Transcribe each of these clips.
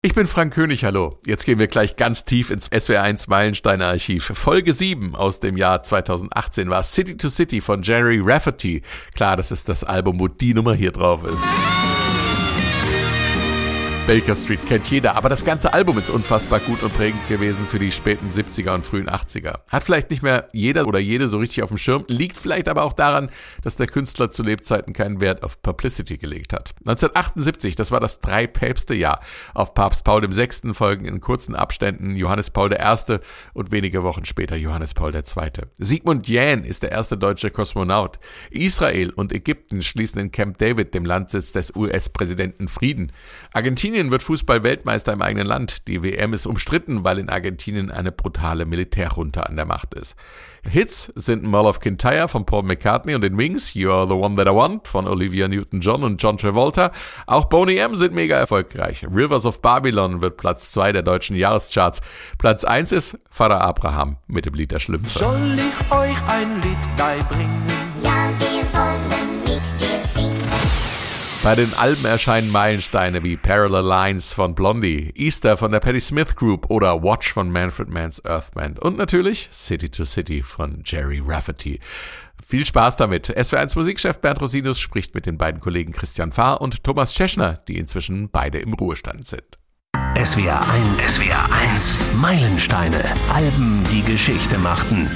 Ich bin Frank König, hallo. Jetzt gehen wir gleich ganz tief ins SWR1 Meilensteine Archiv. Folge 7 aus dem Jahr 2018 war City to City von Gerry Rafferty. Klar, das ist das Album, wo die Nummer hier drauf ist. Baker Street kennt jeder, aber das ganze Album ist unfassbar gut und prägend gewesen für die späten 70er und frühen 80er. Hat vielleicht nicht mehr jeder oder jede so richtig auf dem Schirm, liegt vielleicht aber auch daran, dass der Künstler zu Lebzeiten keinen Wert auf Publicity gelegt hat. 1978, das war das Drei-Päpste-Jahr. Auf Papst Paul VI. Folgen in kurzen Abständen Johannes Paul I. und wenige Wochen später Johannes Paul II. Sigmund Jähn ist der erste deutsche Kosmonaut. Israel und Ägypten schließen in Camp David, dem Landsitz des US-Präsidenten, Frieden. Argentinien wird Fußball-Weltmeister im eigenen Land. Die WM ist umstritten, weil in Argentinien eine brutale Militärjunta an der Macht ist. Hits sind Mull of Kintyre von Paul McCartney und den Wings, You're the One That I Want von Olivia Newton-John und John Travolta. Auch Boney M sind mega erfolgreich. Rivers of Babylon wird Platz 2 der deutschen Jahrescharts. Platz 1 ist Vater Abraham mit dem Lied der Schlümpfe. Soll ich euch ein Lied beibringen? Ja, wir wollen mit dir singen. Bei den Alben erscheinen Meilensteine wie Parallel Lines von Blondie, Easter von der Patti Smith Group oder Watch von Manfred Mann's Earthband und natürlich City to City von Gerry Rafferty. Viel Spaß damit. SWR1 Musikchef Bernd Rosinus spricht mit den beiden Kollegen Christian Pfarr und Thomas Schechner, die inzwischen beide im Ruhestand sind. SWR1 Meilensteine. Alben, die Geschichte machten.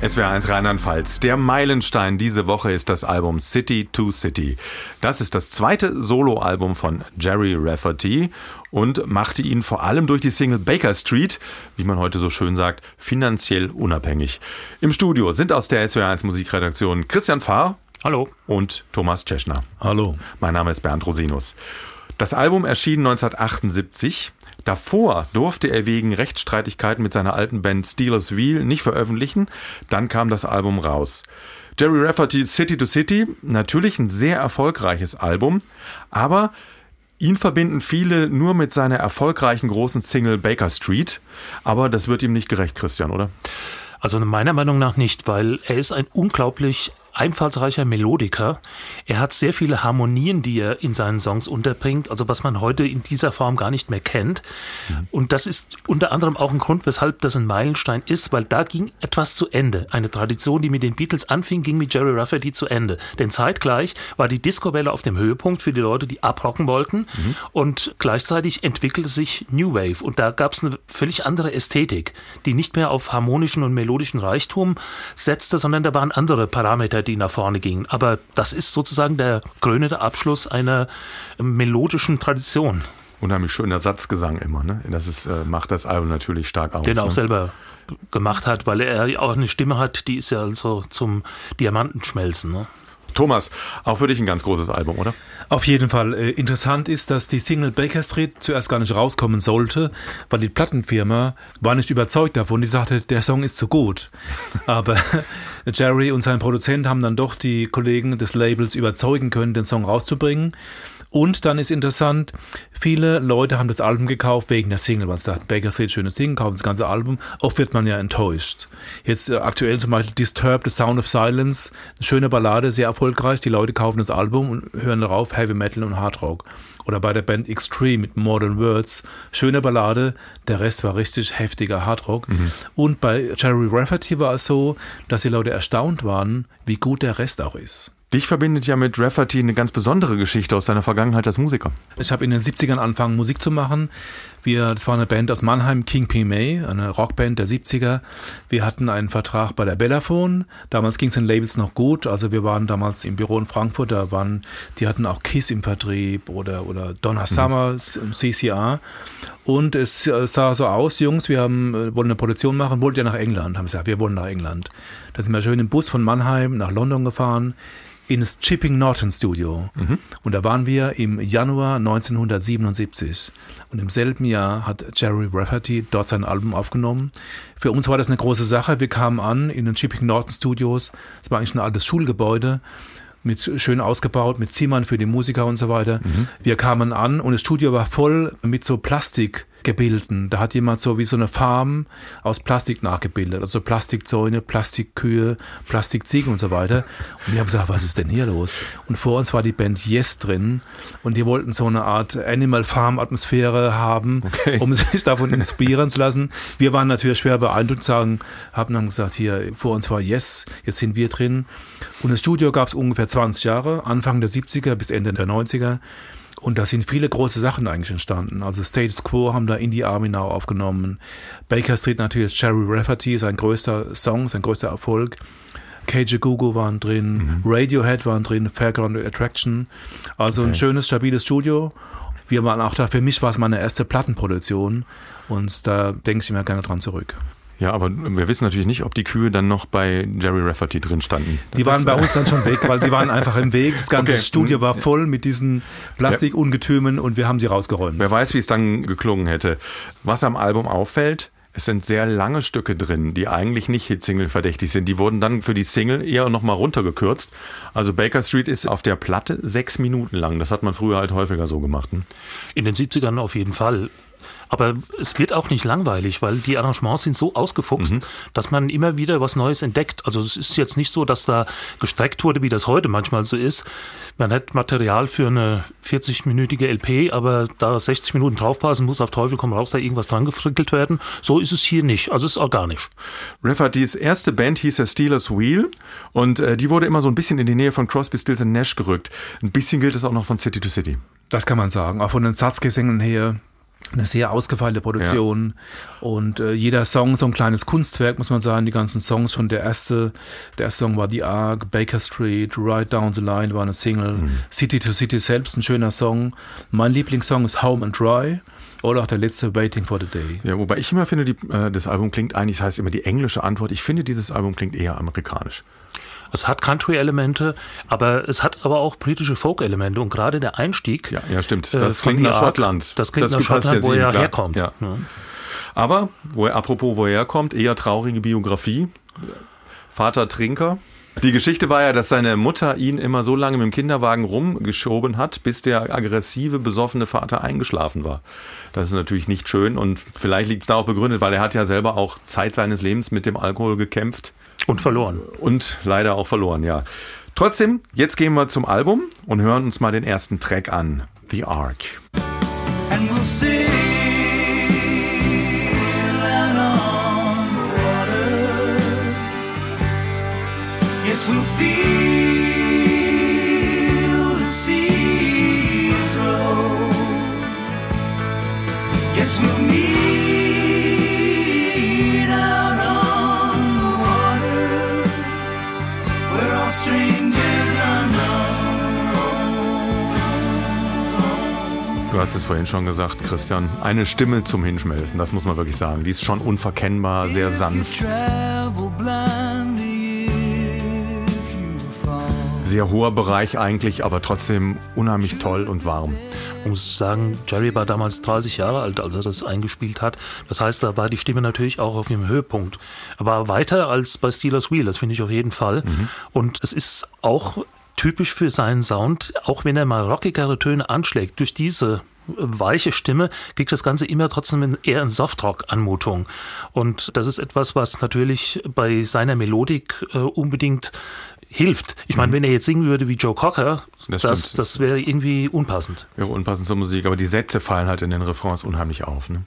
SWR1 Rheinland-Pfalz. Der Meilenstein diese Woche ist das Album City to City. Das ist das zweite Soloalbum von Gerry Rafferty und machte ihn vor allem durch die Single Baker Street, wie man heute so schön sagt, finanziell unabhängig. Im Studio sind aus der SWR1 Musikredaktion Christian Pfarr. Hallo. Und Thomas Schechner. Hallo. Mein Name ist Bernd Rosinus. Das Album erschien 1978. Davor durfte er wegen Rechtsstreitigkeiten mit seiner alten Band Stealers Wheel nicht veröffentlichen. Dann kam das Album raus. Gerry Rafferty, City to City, natürlich ein sehr erfolgreiches Album, aber ihn verbinden viele nur mit seiner erfolgreichen großen Single Baker Street. Aber das wird ihm nicht gerecht, Christian, oder? Also meiner Meinung nach nicht, weil er ist ein unglaublich einfallsreicher Melodiker. Er hat sehr viele Harmonien, die er in seinen Songs unterbringt, also was man heute in dieser Form gar nicht mehr kennt. Und das ist unter anderem auch ein Grund, weshalb das ein Meilenstein ist, weil da ging etwas zu Ende. Eine Tradition, die mit den Beatles anfing, ging mit Gerry Rafferty zu Ende. Denn zeitgleich war die Disco-Welle auf dem Höhepunkt für die Leute, die abrocken wollten. Und gleichzeitig entwickelte sich New Wave. Und da gab es eine völlig andere Ästhetik, die nicht mehr auf harmonischen und melodischen Reichtum setzte, sondern da waren andere Parameter, die nach vorne gingen. Aber das ist sozusagen der krönende Abschluss einer melodischen Tradition. Unheimlich schöner Satzgesang immer, ne? Das ist, macht das Album natürlich stark aus. Den er auch selber gemacht hat, weil er auch eine Stimme hat, die ist ja also zum Diamantenschmelzen, ne? Thomas, auch für dich ein ganz großes Album, oder? Auf jeden Fall. Interessant ist, dass die Single Baker Street zuerst gar nicht rauskommen sollte, weil die Plattenfirma war nicht überzeugt davon. Die sagte, der Song ist zu gut. Aber Gerry und sein Produzent haben dann doch die Kollegen des Labels überzeugen können, den Song rauszubringen. Und dann ist interessant, viele Leute haben das Album gekauft wegen der Single, weil sie dachten, Baker Street, schönes Ding, kaufen das ganze Album. Oft wird man ja enttäuscht. Jetzt aktuell zum Beispiel Disturbed, The Sound of Silence, eine schöne Ballade, sehr erfolgreich. Die Leute kaufen das Album und hören darauf Heavy Metal und Hard Rock. Oder bei der Band Extreme mit Modern Words, schöne Ballade, der Rest war richtig heftiger Hard Rock. Und bei Gerry Rafferty war es so, dass die Leute erstaunt waren, wie gut der Rest auch ist. Dich verbindet ja mit Rafferty eine ganz besondere Geschichte aus deiner Vergangenheit als Musiker. Ich habe in den 70ern angefangen, Musik zu machen. Das war eine Band aus Mannheim, King P. May, eine Rockband der 70er. Wir hatten einen Vertrag bei der Bellaphone. Damals ging es den Labels noch gut. Also wir waren damals im Büro in Frankfurt. Die hatten auch Kiss im Vertrieb oder Donna Summer, CCR. Und es sah so aus, Jungs, wir wollen eine Produktion machen. Wollt ihr nach England? Haben gesagt, wir wollen nach England. Da sind wir schön im Bus von Mannheim nach London gefahren, ins Chipping Norton Studio. Und da waren wir im Januar 1977. Und im selben Jahr hat Gerry Rafferty dort sein Album aufgenommen. Für uns war das eine große Sache. Wir kamen an in den Chipping Norton Studios. Es war eigentlich ein altes Schulgebäude, schön ausgebaut, mit Zimmern für die Musiker und so weiter. Wir kamen an und das Studio war voll mit so Plastik nachgebilden. Da hat jemand so wie so eine Farm aus Plastik nachgebildet. Also Plastikzäune, Plastikkühe, Plastikziegen und so weiter. Und wir haben gesagt, was ist denn hier los? Und vor uns war die Band Yes drin und die wollten so eine Art Animal Farm Atmosphäre haben, okay, um sich davon inspirieren zu lassen. Wir waren natürlich schwer beeindruckt, haben gesagt, hier vor uns war Yes, jetzt sind wir drin. Und das Studio gab es ungefähr 20 Jahre, Anfang der 70er bis Ende der 90er. Und da sind viele große Sachen eigentlich entstanden. Also Status Quo haben da Indie Army Now aufgenommen. Baker Street natürlich, Gerry Rafferty, sein größter Song, sein größter Erfolg. Kajagoogoo waren drin, Radiohead waren drin, Fairground Attraction. Also okay, ein schönes, stabiles Studio. Wir waren auch da, für mich war es meine erste Plattenproduktion. Und da denke ich immer gerne dran zurück. Ja, aber wir wissen natürlich nicht, ob die Kühe dann noch bei Gerry Rafferty drin standen. Die waren bei uns dann schon weg, weil sie waren einfach im Weg. Das ganze Studio war voll mit diesen Plastikungetümen und wir haben sie rausgeräumt. Wer weiß, wie es dann geklungen hätte. Was am Album auffällt, es sind sehr lange Stücke drin, die eigentlich nicht Hit-Single verdächtig sind. Die wurden dann für die Single eher nochmal runtergekürzt. Also Baker Street ist auf der Platte 6 Minuten lang. Das hat man früher halt häufiger so gemacht. Ne? In den 70ern auf jeden Fall. Aber es wird auch nicht langweilig, weil die Arrangements sind so ausgefuchst, dass man immer wieder was Neues entdeckt. Also es ist jetzt nicht so, dass da gestreckt wurde, wie das heute manchmal so ist. Man hat Material für eine 40-minütige LP, aber da 60 Minuten draufpassen muss, auf Teufel komm raus, da irgendwas dran gefrickelt werden. So ist es hier nicht. Also es ist organisch. Raffertys erste Band hieß der Stealers Wheel und die wurde immer so ein bisschen in die Nähe von Crosby, Stills and Nash gerückt. Ein bisschen gilt es auch noch von City to City. Das kann man sagen. Auch von den Satzgesängen her. Eine sehr ausgefeilte Produktion und jeder Song so ein kleines Kunstwerk, muss man sagen, die ganzen Songs schon. Der erste Song war The Ark, Baker Street, Right Down the Line war eine Single, City to City selbst ein schöner Song. Mein Lieblingssong ist Home and Dry. Oder auch der letzte, Waiting for the Day. Ja, wobei ich immer finde, das Album klingt eigentlich, das heißt immer die englische Antwort, ich finde, dieses Album klingt eher amerikanisch. Es hat Country-Elemente, aber es hat aber auch britische Folk-Elemente und gerade der Einstieg. Ja, stimmt. Das klingt nach Schottland. Das klingt nach Schottland, wo er herkommt. Ja. Ja. Aber, apropos wo er herkommt, eher traurige Biografie. Vater Trinker. Die Geschichte war ja, dass seine Mutter ihn immer so lange mit dem Kinderwagen rumgeschoben hat, bis der aggressive, besoffene Vater eingeschlafen war. Das ist natürlich nicht schön und vielleicht liegt es da auch begründet, weil er hat ja selber auch Zeit seines Lebens mit dem Alkohol gekämpft. Und verloren. Und leider auch verloren, ja. Trotzdem, jetzt gehen wir zum Album und hören uns mal den ersten Track an, The Ark. And we'll see. Yes, we'll feel the seas roll. Yes, we'll meet out on the water. We're all strangers unknown. Du hast es vorhin schon gesagt, Christian. Eine Stimme zum Hinschmelzen, das muss man wirklich sagen. Die ist schon unverkennbar, sehr sanft. Sehr hoher Bereich eigentlich, aber trotzdem unheimlich toll und warm. Man muss sagen, Gerry war damals 30 Jahre alt, als er das eingespielt hat. Das heißt, da war die Stimme natürlich auch auf dem Höhepunkt. Aber weiter als bei Steelers Wheel, das finde ich auf jeden Fall. Und es ist auch typisch für seinen Sound, auch wenn er mal rockigere Töne anschlägt, durch diese weiche Stimme kriegt das Ganze immer trotzdem eher eine Softrock-Anmutung. Und das ist etwas, was natürlich bei seiner Melodik unbedingt hilft. Ich meine, wenn er jetzt singen würde wie Joe Cocker, das wäre irgendwie unpassend. Wäre unpassend zur Musik, aber die Sätze fallen halt in den Refrains unheimlich auf. Ne?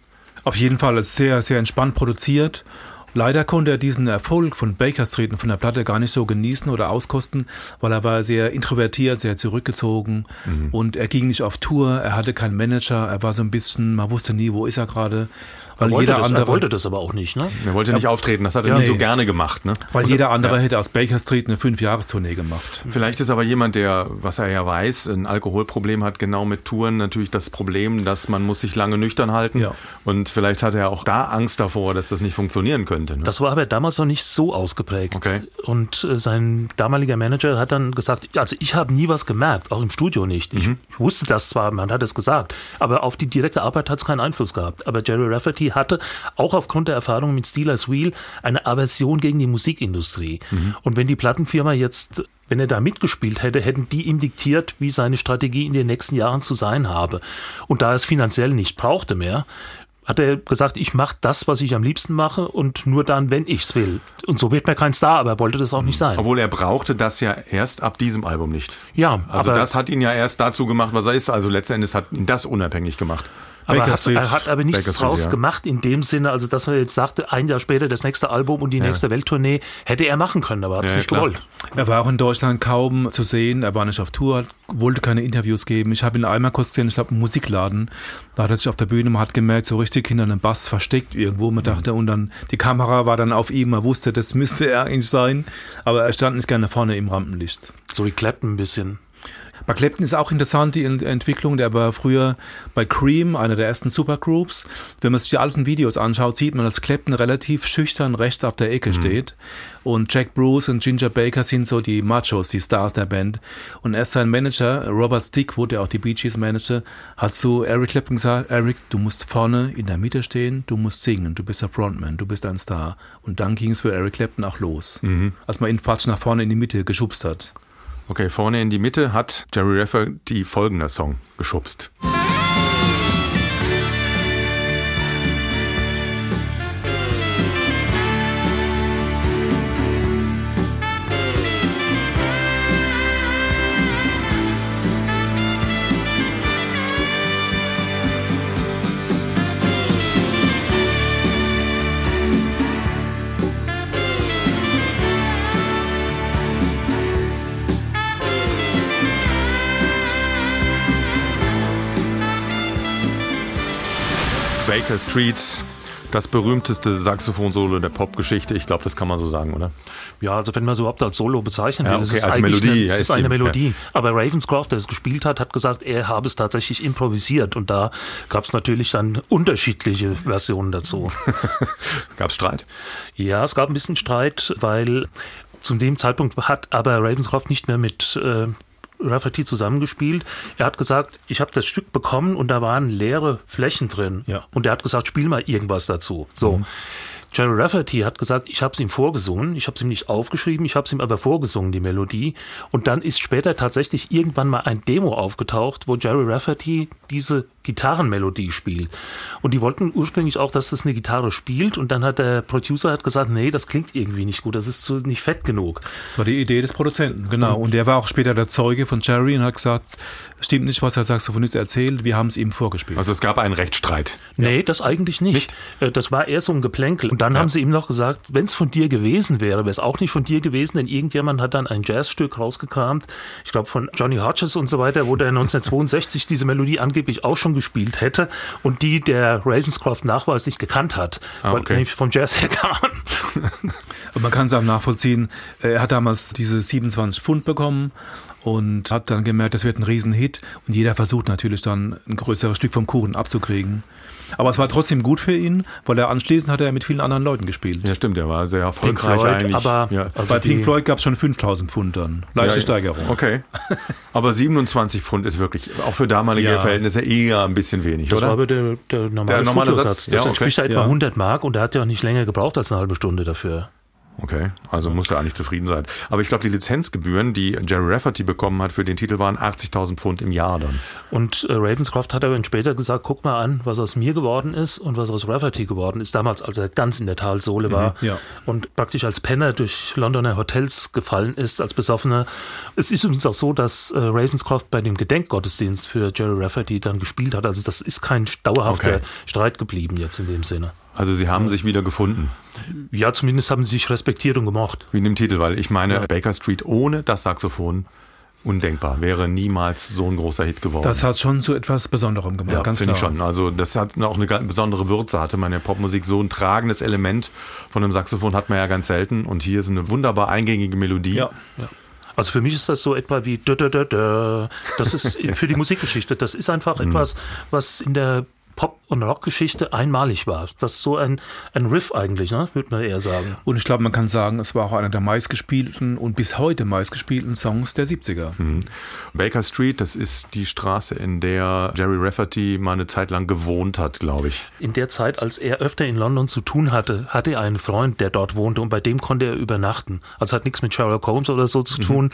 Auf jeden Fall ist sehr, sehr entspannt produziert. Leider konnte er diesen Erfolg von Baker Street und von der Platte gar nicht so genießen oder auskosten, weil er war sehr introvertiert, sehr zurückgezogen und er ging nicht auf Tour, er hatte keinen Manager, er war so ein bisschen, man wusste nie, wo ist er gerade. Er wollte das aber auch nicht, ne? Er wollte nicht auftreten, das hat er nie so gerne gemacht, ne? Weil jeder andere hätte aus Baker Street eine 5-Jahres-Tournee gemacht. Vielleicht ist aber jemand, der, was er ja weiß, ein Alkoholproblem hat, genau mit Touren natürlich das Problem, dass man muss sich lange nüchtern halten und vielleicht hat er auch da Angst davor, dass das nicht funktionieren könnte. Ne? Das war aber damals noch nicht so ausgeprägt und sein damaliger Manager hat dann gesagt, also ich habe nie was gemerkt, auch im Studio nicht. Ich wusste das zwar, man hat es gesagt, aber auf die direkte Arbeit hat es keinen Einfluss gehabt. Aber Gerry Rafferty hatte, auch aufgrund der Erfahrung mit Steelers Wheel, eine Aversion gegen die Musikindustrie. Und wenn die Plattenfirma jetzt, wenn er da mitgespielt hätte, hätten die ihm diktiert, wie seine Strategie in den nächsten Jahren zu sein habe. Und da er es finanziell nicht brauchte mehr, hat er gesagt, ich mache das, was ich am liebsten mache und nur dann, wenn ich es will. Und so wird man kein Star, aber er wollte das auch nicht sein. Obwohl er brauchte das ja erst ab diesem Album nicht. Ja, also das hat ihn ja erst dazu gemacht, was er ist. Also letzten Endes hat ihn das unabhängig gemacht. Aber er hat aber nichts draus gemacht in dem Sinne, also dass man jetzt sagte, ein Jahr später das nächste Album und die nächste Welttournee, hätte er machen können, aber hat es nicht gewollt. Er war auch in Deutschland kaum zu sehen, er war nicht auf Tour, wollte keine Interviews geben. Ich habe ihn einmal kurz gesehen, ich glaube im Musikladen, da hat er sich auf der Bühne, man hat gemerkt, so richtig hinter einem Bass versteckt irgendwo, man dachte, und dann die Kamera war dann auf ihm, man wusste, das müsste er eigentlich sein, aber er stand nicht gerne vorne im Rampenlicht. So wie Clapton ein bisschen. Bei Clapton ist auch interessant die Entwicklung, der war früher bei Cream, einer der ersten Supergroups. Wenn man sich die alten Videos anschaut, sieht man, dass Clapton relativ schüchtern rechts auf der Ecke steht. Und Jack Bruce und Ginger Baker sind so die Machos, die Stars der Band. Und erst sein Manager, Robert Stigwood, der auch die Bee Gees managte, hat zu Eric Clapton gesagt, Eric, du musst vorne in der Mitte stehen, du musst singen, du bist der Frontman, du bist ein Star. Und dann ging es für Eric Clapton auch los, als man ihn fast nach vorne in die Mitte geschubst hat. Okay, vorne in die Mitte hat Gerry Rafferty folgender Song geschubst. Baker Street, das berühmteste Saxophon-Solo der Popgeschichte. Ich glaube, das kann man so sagen, oder? Ja, also wenn man es überhaupt als Solo bezeichnen will, okay, als Melodie. Es ist eine Melodie. Ja. Aber Ravenscroft, der es gespielt hat, hat gesagt, er habe es tatsächlich improvisiert. Und da gab es natürlich dann unterschiedliche Versionen dazu. Gab es Streit? Ja, es gab ein bisschen Streit, weil zu dem Zeitpunkt hat aber Ravenscroft nicht mehr mit Rafferty zusammengespielt. Er hat gesagt, ich habe das Stück bekommen und da waren leere Flächen drin. Ja. Und er hat gesagt, spiel mal irgendwas dazu. So. Gerry Rafferty hat gesagt, ich habe es ihm vorgesungen, ich habe es ihm nicht aufgeschrieben, ich habe es ihm aber vorgesungen, die Melodie. Und dann ist später tatsächlich irgendwann mal ein Demo aufgetaucht, wo Gerry Rafferty diese Gitarrenmelodie spielt. Und die wollten ursprünglich auch, dass das eine Gitarre spielt. Und dann hat der Producer gesagt, nee, das klingt irgendwie nicht gut, das ist nicht fett genug. Das war die Idee des Produzenten, genau. Und der war auch später der Zeuge von Gerry und hat gesagt, stimmt nicht, was der Saxophonist erzählt, wir haben es ihm vorgespielt. Also es gab einen Rechtsstreit. Nee, das eigentlich nicht. Das war eher so ein Geplänkel. Und dann haben sie ihm noch gesagt, wenn es von dir gewesen wäre, wäre es auch nicht von dir gewesen, denn irgendjemand hat dann ein Jazzstück rausgekramt, ich glaube von Johnny Hodges und so weiter, wo der 1962 diese Melodie angeblich auch schon gespielt hätte und die der Ravenscroft nachweislich gekannt hat, weil nämlich vom Jazz her kam. Und man kann es auch nachvollziehen, er hat damals diese 27 Pfund bekommen und hat dann gemerkt, das wird ein Riesenhit und jeder versucht natürlich dann ein größeres Stück vom Kuchen abzukriegen. Aber es war trotzdem gut für ihn, weil er anschließend hat er mit vielen anderen Leuten gespielt. Ja stimmt, er war sehr erfolgreich Pink Floyd, eigentlich. Aber also bei Pink Floyd gab es schon 5.000 Pfund dann. Leichte Steigerung. Okay, aber 27 Pfund ist wirklich, auch für damalige Verhältnisse eher ein bisschen wenig, das oder? Das war aber der normale Satz. Das entspricht etwa 100 Mark und er hat ja auch nicht länger gebraucht als eine halbe Stunde dafür. Okay, also muss er eigentlich zufrieden sein. Aber ich glaube, die Lizenzgebühren, die Gerry Rafferty bekommen hat für den Titel, waren 80.000 Pfund im Jahr dann. Und Ravenscroft hat aber dann später gesagt, guck mal an, was aus mir geworden ist und was aus Rafferty geworden ist. Damals, als er ganz in der Talsohle war und praktisch als Penner durch Londoner Hotels gefallen ist, als Besoffener. Es ist übrigens auch so, dass Ravenscroft bei dem Gedenkgottesdienst für Gerry Rafferty dann gespielt hat. Also das ist kein dauerhafter Streit geblieben jetzt in dem Sinne. Also sie haben sich wieder gefunden. Ja, zumindest haben sie sich respektiert und gemocht. Wie in dem Titel, weil ich meine, Baker Street ohne das Saxophon undenkbar, wäre niemals so ein großer Hit geworden. Das hat schon zu etwas Besonderem gemacht, ganz klar. Ja, finde ich schon. Also das hat auch eine besondere Würze, hatte man in der Popmusik. So ein tragendes Element von einem Saxophon hat man ja ganz selten. Und hier ist eine wunderbar eingängige Melodie. Ja. Also für mich ist das so etwa wie das ist für die Musikgeschichte. Das ist einfach etwas, was in der Pop- und Rockgeschichte einmalig war. Das ist so ein Riff eigentlich, ne? Würde man eher sagen. Und ich glaube, man kann sagen, es war auch einer der meistgespielten und bis heute meistgespielten Songs der 70er. Baker Street, das ist die Straße, in der Gerry Rafferty mal eine Zeit lang gewohnt hat, glaube ich. In der Zeit, als er öfter in London zu tun hatte, hatte er einen Freund, der dort wohnte und bei dem konnte er übernachten. Also hat nichts mit Sherlock Holmes oder so zu tun.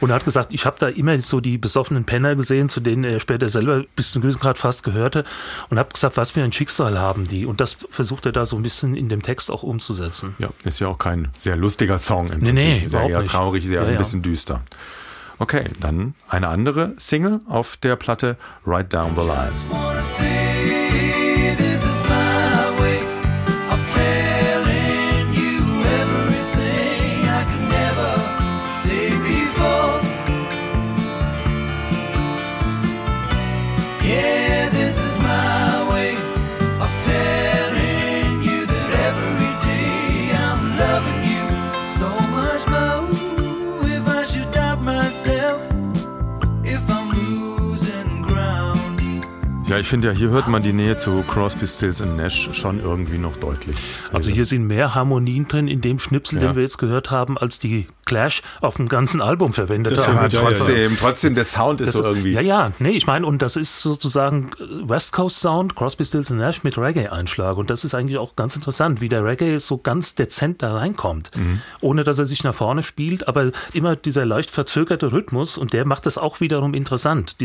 Und er hat gesagt, ich habe da immer so die besoffenen Penner gesehen, zu denen er später selber bis zum gewissen Grad fast gehörte und habe habe gesagt, was für ein Schicksal haben die? Und das versucht er da so ein bisschen in dem Text auch umzusetzen. Ja, ist ja auch kein sehr lustiger Song im Prinzip. Nee, sehr eher traurig, sehr ein bisschen düster. Okay, dann eine andere Single auf der Platte, Right Down the Line. Ja, ich finde ja, hier hört man die Nähe zu Crosby, Stills und Nash schon irgendwie noch deutlich. Also hier sind mehr Harmonien drin in dem Schnipsel, den wir jetzt gehört haben, als die Clash auf dem ganzen Album verwendet haben. Aber trotzdem, der Sound ist das so irgendwie. Ich meine, und das ist sozusagen West Coast Sound, Crosby, Stills und Nash mit Reggae-Einschlag. Und das ist eigentlich auch ganz interessant, wie der Reggae so ganz dezent da reinkommt, ohne dass er sich nach vorne spielt, aber immer dieser leicht verzögerte Rhythmus, und der macht das auch wiederum interessant.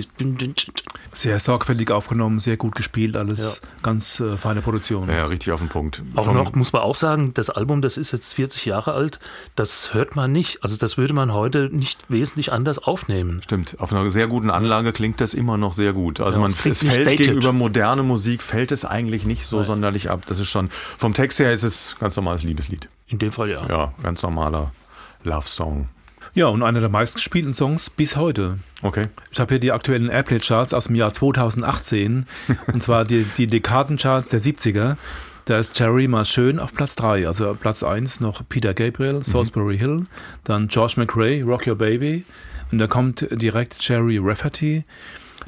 Sehr sorgfältig aufgenommen, sehr gut gespielt, alles ganz feine Produktion. Ja, richtig auf den Punkt. Auch noch muss man auch sagen, das Album, das ist jetzt 40 Jahre alt, das hört man nicht. Also das würde man heute nicht wesentlich anders aufnehmen. Stimmt, auf einer sehr guten Anlage klingt das immer noch sehr gut. Also gegenüber moderne Musik fällt es eigentlich nicht so sonderlich ab. Das ist schon, vom Text her ist es ganz normales Liebeslied. In dem Fall ja. Ja, ganz normaler Love-Song. Ja, und einer der meistgespielten Songs bis heute. Okay. Ich habe hier die aktuellen Airplay-Charts aus dem Jahr 2018, und zwar die Dekadencharts der 70er. Da ist Jerry mal schön auf Platz 3, also Platz 1 noch Peter Gabriel, Salisbury Hill, dann George McRae, Rock Your Baby, und da kommt direkt Gerry Rafferty,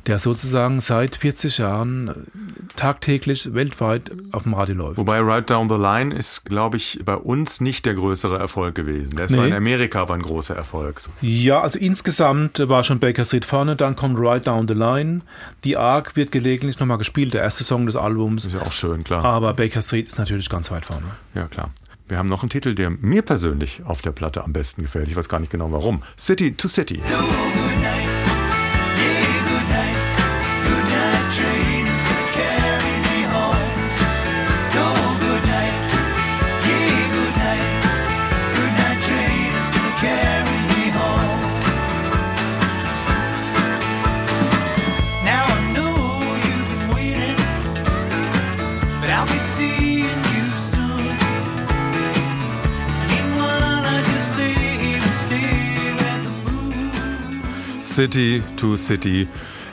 der sozusagen seit 40 Jahren tagtäglich weltweit auf dem Radio läuft. Wobei Right Down the Line ist, glaube ich, bei uns nicht der größere Erfolg gewesen. Der ist in Amerika war ein großer Erfolg. Ja, also insgesamt war schon Baker Street vorne, dann kommt Right Down the Line. Die Ark wird gelegentlich nochmal gespielt, der erste Song des Albums. Ist ja auch schön, klar. Aber Baker Street ist natürlich ganz weit vorne. Ja, klar. Wir haben noch einen Titel, der mir persönlich auf der Platte am besten gefällt. Ich weiß gar nicht genau warum. City to City. So good night. City to City.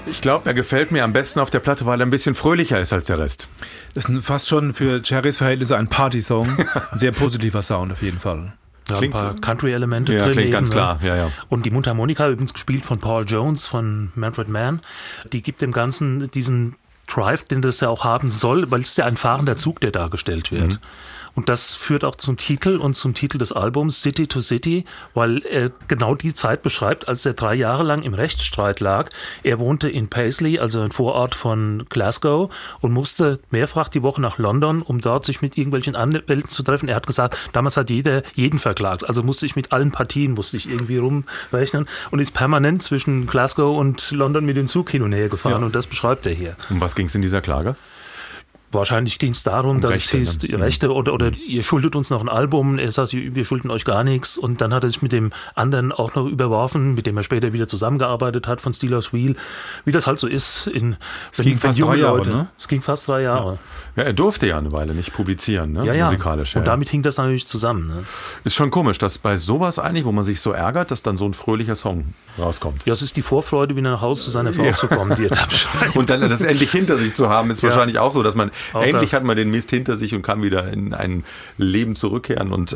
Ich glaube, er gefällt mir am besten auf der Platte, weil er ein bisschen fröhlicher ist als der Rest. Das ist fast schon für Jerrys Verhältnisse ein Party-Song. Ein sehr positiver Sound auf jeden Fall. Ja, klingt, ein paar Country-Elemente drin. Ja, klingt eben, ganz klar. Ja, ja. Und die Mundharmonika, übrigens gespielt von Paul Jones, von Manfred Mann, die gibt dem Ganzen diesen Drive, den das ja auch haben soll, weil es ja ein fahrender Zug, der dargestellt wird. Mhm. Und das führt auch zum Titel und zum Titel des Albums City to City, weil er genau die Zeit beschreibt, als er 3 Jahre lang im Rechtsstreit lag. Er wohnte in Paisley, also ein Vorort von Glasgow, und musste mehrfach die Woche nach London, um dort sich mit irgendwelchen Anwälten zu treffen. Er hat gesagt, damals hat jeder jeden verklagt, also musste ich mit allen Partien irgendwie rumrechnen, und ist permanent zwischen Glasgow und London mit dem Zug hin und her gefahren, und das beschreibt er hier. Um was ging es in dieser Klage? Wahrscheinlich ging es darum, dass es hieß, Rechte oder ihr schuldet uns noch ein Album. Er sagt, wir schulden euch gar nichts. Und dann hat er sich mit dem anderen auch noch überworfen, mit dem er später wieder zusammengearbeitet hat, von Stealers Wheel. Wie das halt so ist. Es ging fast 3 Jahre. Ja, er durfte ja eine Weile nicht publizieren, ne? Ja. Musikalisch. Und damit hing das natürlich zusammen. Ne? Ist schon komisch, dass bei sowas eigentlich, wo man sich so ärgert, dass dann so ein fröhlicher Song rauskommt. Ja, es ist die Vorfreude, wieder nach Hause zu seiner Frau zu kommen, die er da beschreibt. Und dann das endlich hinter sich zu haben, ist wahrscheinlich auch so, dass man hat man den Mist hinter sich und kann wieder in ein Leben zurückkehren, und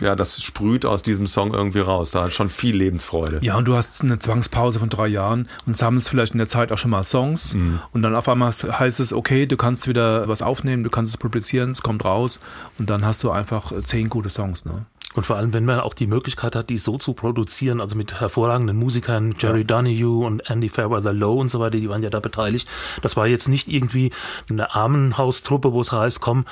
das sprüht aus diesem Song irgendwie raus. Da hat schon viel Lebensfreude. Ja, und du hast eine Zwangspause von 3 Jahren und sammelst vielleicht in der Zeit auch schon mal Songs, und dann auf einmal heißt es, okay, du kannst wieder was aufnehmen, du kannst es publizieren, es kommt raus, und dann hast du einfach 10 gute Songs, ne? Und vor allem, wenn man auch die Möglichkeit hat, die so zu produzieren, also mit hervorragenden Musikern, Jerry Donoghue und Andy Fairweather Lowe und so weiter, die waren ja da beteiligt. Das war jetzt nicht irgendwie eine Armenhaustruppe, wo es heißt, komm,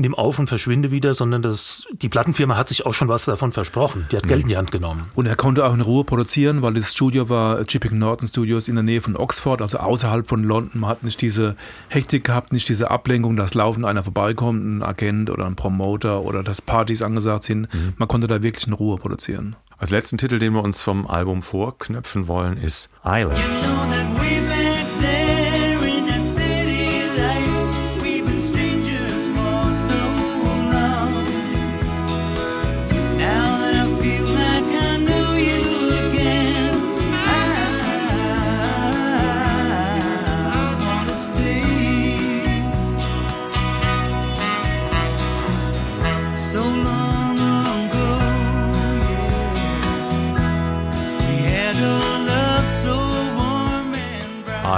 nimm auf und verschwinde wieder, sondern die Plattenfirma hat sich auch schon was davon versprochen. Die hat Geld in die Hand genommen. Und er konnte auch in Ruhe produzieren, weil das Studio war Chipping Norton Studios in der Nähe von Oxford, also außerhalb von London. Man hat nicht diese Hektik gehabt, nicht diese Ablenkung, dass laufend einer vorbeikommt, ein Agent oder ein Promoter oder dass Partys angesagt sind. Mhm. Man konnte da wirklich in Ruhe produzieren. Als letzten Titel, den wir uns vom Album vorknöpfen wollen, ist Island.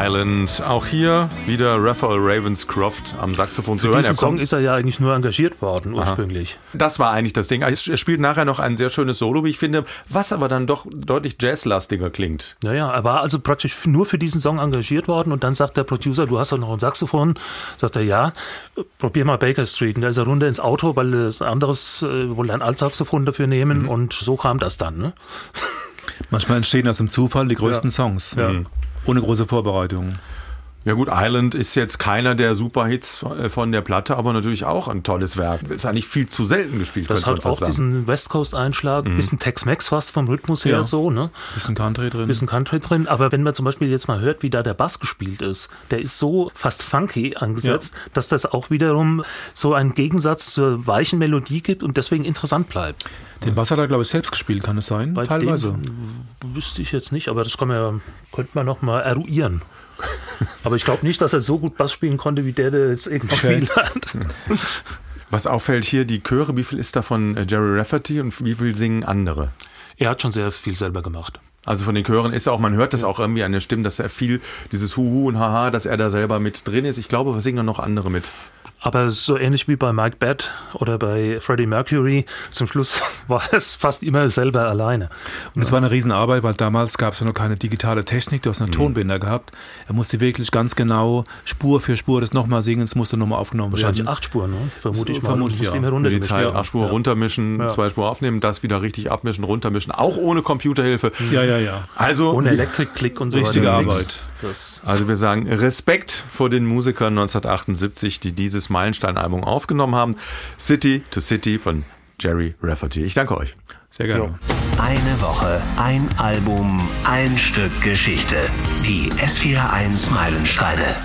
Island. Auch hier wieder Raphael Ravenscroft am Saxophon zu hören. Für diesen Song ist er ja eigentlich nur engagiert worden ursprünglich. Aha. Das war eigentlich das Ding. Er spielt nachher noch ein sehr schönes Solo, wie ich finde, was aber dann doch deutlich jazzlastiger klingt. Naja, er war also praktisch nur für diesen Song engagiert worden und dann sagt der Producer, du hast doch noch ein Saxophon. Sagt er, ja, probier mal Baker Street. Und da ist er runter ins Auto, weil das anderes, wollte ein Altsaxophon dafür nehmen und so kam das dann. Ne? Manchmal entstehen aus dem Zufall die größten Songs. Ja. Mhm. Ohne große Vorbereitung. Ja gut, Island ist jetzt keiner der Superhits von der Platte, aber natürlich auch ein tolles Werk. Ist eigentlich viel zu selten gespielt. Das hat auch diesen West Coast-Einschlag, bisschen Tex-Mex fast vom Rhythmus her so. Ne? Bisschen Country drin. Aber wenn man zum Beispiel jetzt mal hört, wie da der Bass gespielt ist, der ist so fast funky angesetzt, dass das auch wiederum so einen Gegensatz zur weichen Melodie gibt und deswegen interessant bleibt. Den Bass hat er, glaube ich, selbst gespielt, kann es sein? Bei teilweise. Wüsste ich jetzt nicht, aber das könnte man nochmal eruieren. Aber ich glaube nicht, dass er so gut Bass spielen konnte, wie der jetzt eben noch viel hat. Was auffällt hier, die Chöre, wie viel ist davon Gerry Rafferty und wie viel singen andere? Er hat schon sehr viel selber gemacht. Also von den Chören ist auch, man hört das auch irgendwie an der Stimme, dass er viel, dieses Huhu und Haha, dass er da selber mit drin ist. Ich glaube, wir singen noch andere mit. Aber so ähnlich wie bei Mike Batt oder bei Freddie Mercury, zum Schluss war es fast immer selber alleine. Und es war eine Riesenarbeit, weil damals gab es ja noch keine digitale Technik, du hast einen Tonbänder gehabt. Er musste wirklich ganz genau Spur für Spur das nochmal singen, es musste nochmal aufgenommen werden. Wahrscheinlich 8 Spuren, ne? Vermute ich. Immer runtermischen. Die Zeit 8 Spuren runtermischen, 2 Spuren aufnehmen, das wieder richtig abmischen, runtermischen, auch ohne Computerhilfe. Ja. Also ohne Elektrikklick und so weiter. Richtige Arbeit. Also wir sagen Respekt vor den Musikern 1978, die dieses Meilenstein-Album aufgenommen haben. City to City von Gerry Rafferty. Ich danke euch. Sehr gerne. Eine Woche, ein Album, ein Stück Geschichte. Die SWR1 Meilensteine.